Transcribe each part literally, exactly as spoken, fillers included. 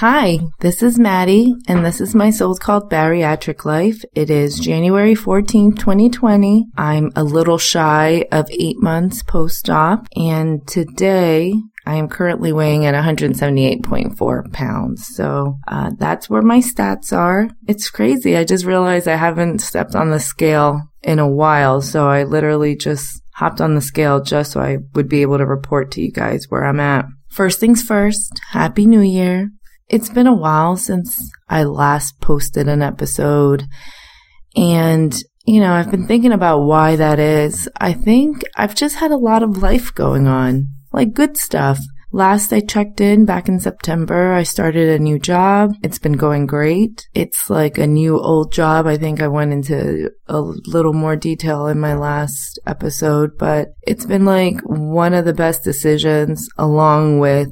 Hi, this is Maddie, and this is my Soul Called Bariatric Life. It is January fourteenth, twenty twenty. I'm a little shy of eight months post-op, and today I am currently weighing at one hundred seventy-eight point four pounds. So uh, that's where my stats are. It's crazy. I just realized I haven't stepped on the scale in a while, so I literally just hopped on the scale just so I would be able to report to you guys where I'm at. First things first, Happy New Year. It's been a while since I last posted an episode, and, you know, I've been thinking about why that is. I think I've just had a lot of life going on, like good stuff. Last I checked in back in September, I started a new job. It's been going great. It's like a new old job. I think I went into a little more detail in my last episode, but it's been like one of the best decisions along with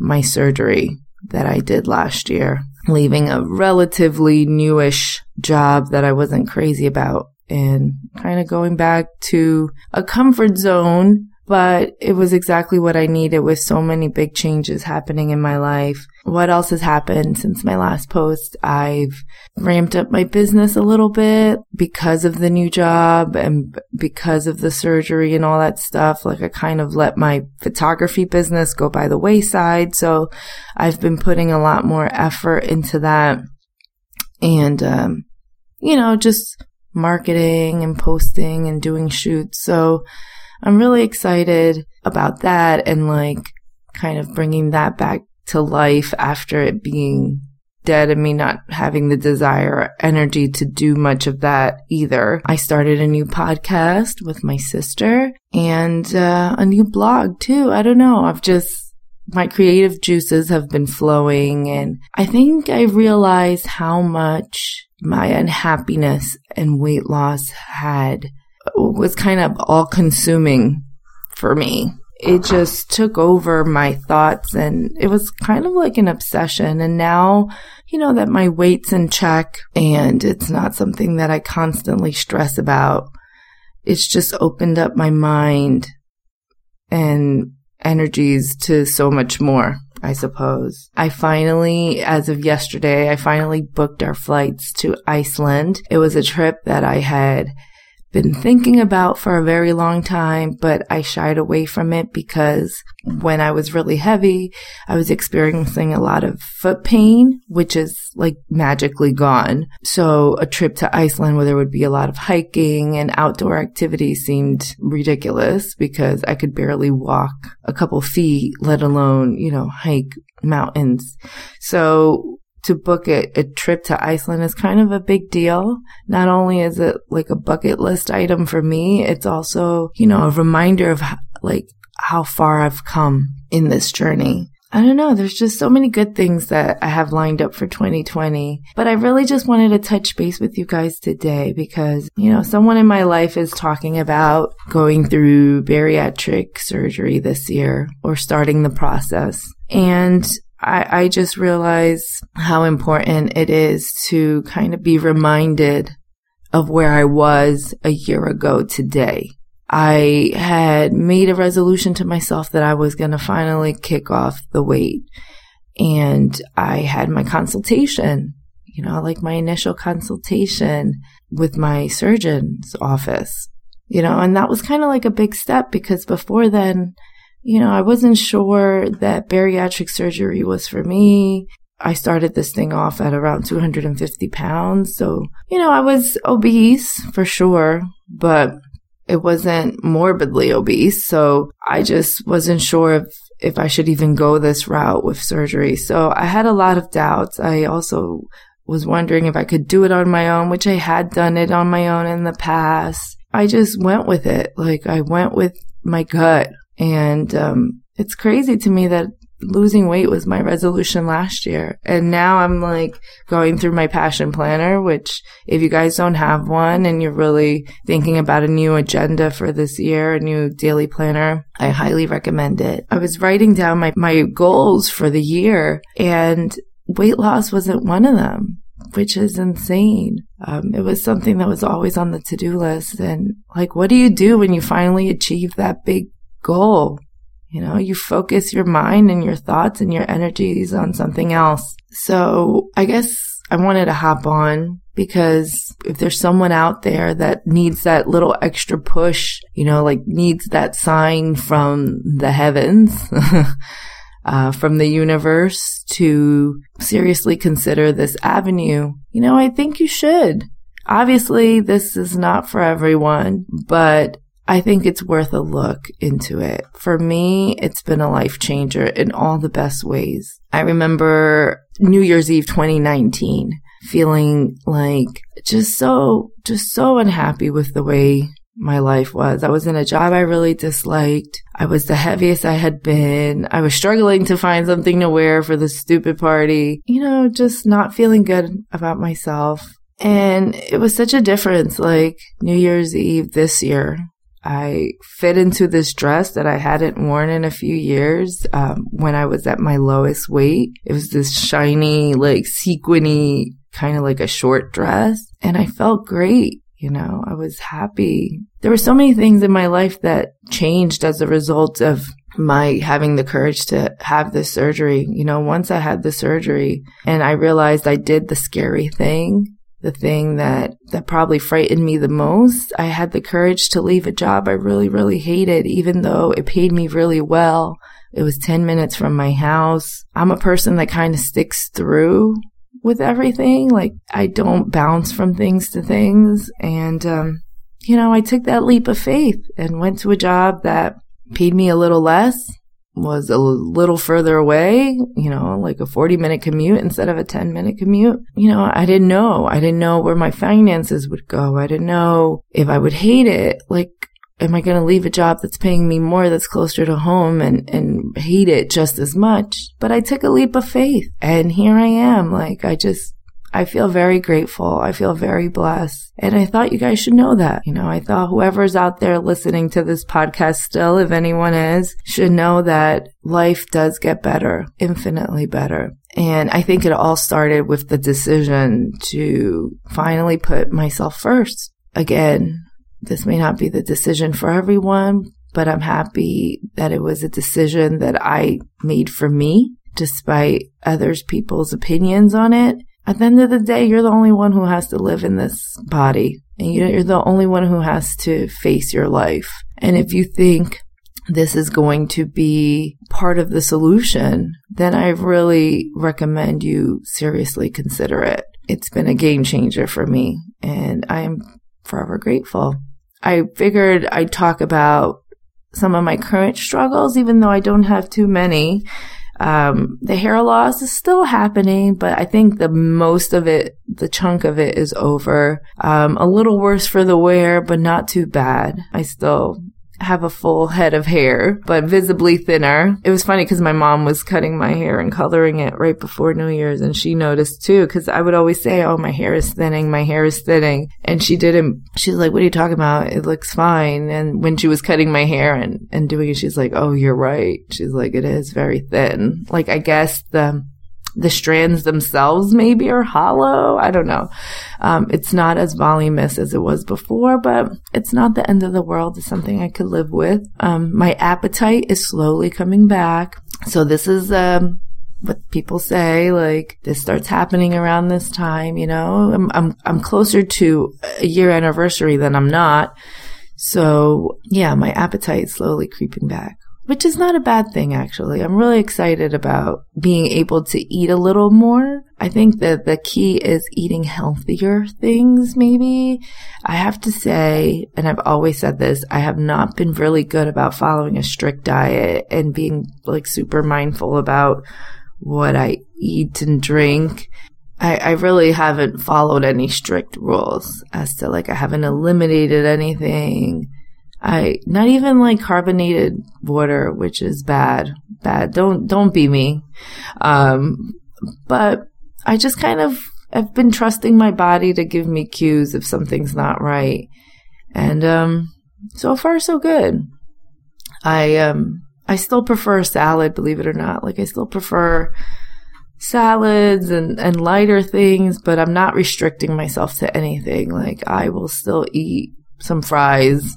my surgery that I did last year, leaving a relatively newish job that I wasn't crazy about and kind of going back to a comfort zone, but it was exactly what I needed with so many big changes happening in my life. What else has happened since my last post? I've ramped up my business a little bit because of the new job and because of the surgery and all that stuff. Like, I kind of let my photography business go by the wayside. So I've been putting a lot more effort into that and, um, you know, just marketing and posting and doing shoots. So I'm really excited about that and like kind of bringing that back to life after it being dead and me not having the desire or energy to do much of that either. I started a new podcast with my sister and uh, a new blog too. I don't know. I've just, my creative juices have been flowing, and I think I realized how much my unhappiness and weight loss had was kind of all consuming for me. It just took over my thoughts, and it was kind of like an obsession. And now, you know, that my weight's in check and it's not something that I constantly stress about, it's just opened up my mind and energies to so much more, I suppose. I finally, as of yesterday, I finally booked our flights to Iceland. It was a trip that I had been thinking about for a very long time, but I shied away from it because when I was really heavy, I was experiencing a lot of foot pain, which is like magically gone. So a trip to Iceland where there would be a lot of hiking and outdoor activity seemed ridiculous because I could barely walk a couple feet, let alone, you know, hike mountains. So to book a, a trip to Iceland is kind of a big deal. Not only is it like a bucket list item for me, it's also, you know, a reminder of how, like how far I've come in this journey. I don't know. There's just so many good things that I have lined up for twenty twenty, but I really just wanted to touch base with you guys today because, you know, someone in my life is talking about going through bariatric surgery this year or starting the process. And I, I just realize how important it is to kind of be reminded of where I was a year ago today. I had made a resolution to myself that I was going to finally kick off the weight, and I had my consultation, you know, like my initial consultation with my surgeon's office, you know, and that was kind of like a big step because before then, you know, I wasn't sure that bariatric surgery was for me. I started this thing off at around two hundred fifty pounds. So, you know, I was obese for sure, but it wasn't morbidly obese. So I just wasn't sure if, if I should even go this route with surgery. So I had a lot of doubts. I also was wondering if I could do it on my own, which I had done it on my own in the past. I just went with it. Like, I went with my gut. And um it's crazy to me that losing weight was my resolution last year. And now I'm like going through my passion planner, which if you guys don't have one and you're really thinking about a new agenda for this year, a new daily planner, I highly recommend it. I was writing down my, my goals for the year, and weight loss wasn't one of them, which is insane. Um, it was something that was always on the to-do list. And like, what do you do when you finally achieve that big goal? You know, you focus your mind and your thoughts and your energies on something else. So I guess I wanted to hop on because if there's someone out there that needs that little extra push, you know, like needs that sign from the heavens, uh, from the universe to seriously consider this avenue, you know, I think you should. Obviously, this is not for everyone, but I think it's worth a look into it. For me, it's been a life changer in all the best ways. I remember New Year's Eve twenty nineteen feeling like just so, just so unhappy with the way my life was. I was in a job I really disliked. I was the heaviest I had been. I was struggling to find something to wear for the stupid party. You know, just not feeling good about myself. And it was such a difference. Like New Year's Eve this year, I fit into this dress that I hadn't worn in a few years um, when I was at my lowest weight. It was this shiny, like sequiny, kind of like a short dress. And I felt great. You know, I was happy. There were so many things in my life that changed as a result of my having the courage to have this surgery. You know, once I had the surgery and I realized I did the scary thing, the thing that, that probably frightened me the most, I had the courage to leave a job I really, really hated, even though it paid me really well. It was ten minutes from my house. I'm a person that kind of sticks through with everything. Like, I don't bounce from things to things. And, um, you know, I took that leap of faith and went to a job that paid me a little less, was a little further away, you know, like a forty minute commute instead of a ten minute commute. You know, I didn't know. I didn't know where my finances would go. I didn't know if I would hate it. Like, am I going to leave a job that's paying me more, that's closer to home, and, and hate it just as much? But I took a leap of faith and here I am. Like, I just, I feel very grateful. I feel very blessed. And I thought you guys should know that. You know, I thought whoever's out there listening to this podcast still, if anyone is, should know that life does get better, infinitely better. And I think it all started with the decision to finally put myself first. Again, this may not be the decision for everyone, but I'm happy that it was a decision that I made for me, despite others, people's opinions on it. At the end of the day, you're the only one who has to live in this body, and you're the only one who has to face your life. And if you think this is going to be part of the solution, then I really recommend you seriously consider it. It's been a game changer for me, and I am forever grateful. I figured I'd talk about some of my current struggles, even though I don't have too many. Um, the hair loss is still happening, but I think the most of it, the chunk of it is over. Um, a little worse for the wear, but not too bad. I still have a full head of hair, but visibly thinner. It was funny because my mom was cutting my hair and coloring it right before New Year's, and she noticed too, because I would always say, oh, my hair is thinning, my hair is thinning. And she didn't, she's like, what are you talking about? It looks fine. And when she was cutting my hair and, and doing it, she's like, oh, you're right. She's like, it is very thin. Like, I guess the the strands themselves maybe are hollow. I don't know. Um, it's not as voluminous as it was before, but it's not the end of the world. It's something I could live with. Um, my appetite is slowly coming back. So this is, um, what people say, like, this starts happening around this time, you know, I'm, I'm, I'm closer to a year anniversary than I'm not. So yeah, my appetite is slowly creeping back, which is not a bad thing, actually. I'm really excited about being able to eat a little more. I think that the key is eating healthier things, maybe. I have to say, and I've always said this, I have not been really good about following a strict diet and being like super mindful about what I eat and drink. I, I really haven't followed any strict rules as to, like, I haven't eliminated anything. I, not even like carbonated water, which is bad, bad. Don't, don't be me. Um, but I just kind of, I've been trusting my body to give me cues if something's not right. And, um, so far so good. I, um, I still prefer salad, believe it or not. Like, I still prefer salads and, and lighter things, but I'm not restricting myself to anything. Like, I will still eat some fries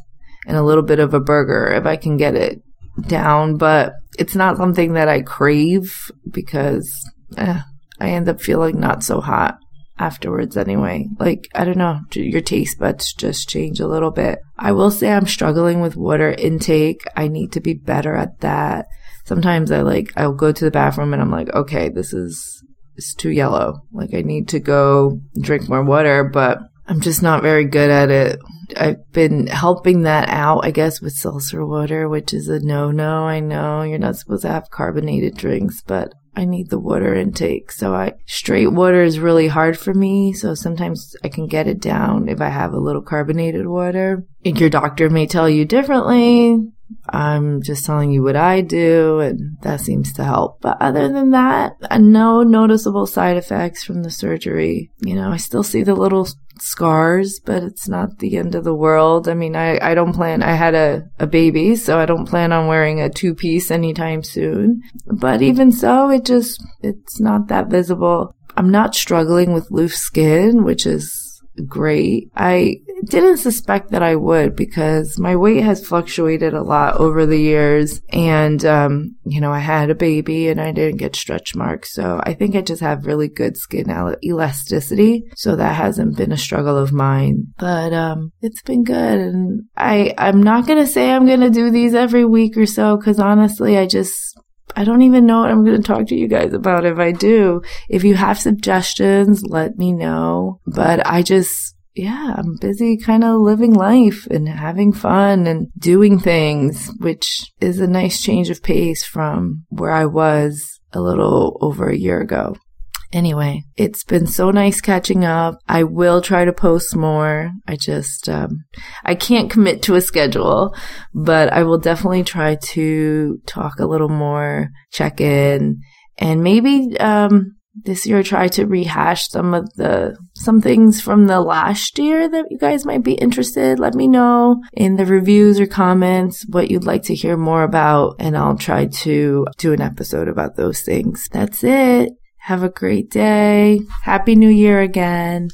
and a little bit of a burger if I can get it down, but it's not something that I crave because eh, I end up feeling not so hot afterwards anyway. Like, I don't know, your taste buds just change a little bit. I will say I'm struggling with water intake. I need to be better at that. Sometimes I like, I'll go to the bathroom and I'm like, okay, this is, it's too yellow. Like, I need to go drink more water, but I'm just not very good at it. I've been helping that out, I guess, with seltzer water, which is a no-no. I know you're not supposed to have carbonated drinks, but I need the water intake. So I straight water is really hard for me. So sometimes I can get it down if I have a little carbonated water. Your doctor may tell you differently. I'm just telling you what I do, and that seems to help. But other than that, no noticeable side effects from the surgery. You know, I still see the little scars, but it's not the end of the world. I mean, I, I don't plan, I had a, a baby, so I don't plan on wearing a two-piece anytime soon. But even so, it just, it's not that visible. I'm not struggling with loose skin, which is great. I didn't suspect that I would because my weight has fluctuated a lot over the years, and um, you know, I had a baby and I didn't get stretch marks, so I think I just have really good skin elasticity, so that hasn't been a struggle of mine. But um, it's been good, and I I'm not gonna say I'm gonna do these every week or so because honestly, I just I don't even know what I'm going to talk to you guys about if I do. If you have suggestions, let me know. But I just, yeah, I'm busy kind of living life and having fun and doing things, which is a nice change of pace from where I was a little over a year ago. Anyway, it's been so nice catching up. I will try to post more. I just, um, I can't commit to a schedule, but I will definitely try to talk a little more, check in, and maybe, um, this year try to rehash some of the, some things from the last year that you guys might be interested. Let me know in the reviews or comments what you'd like to hear more about, and I'll try to do an episode about those things. That's it. Have a great day. Happy New Year again.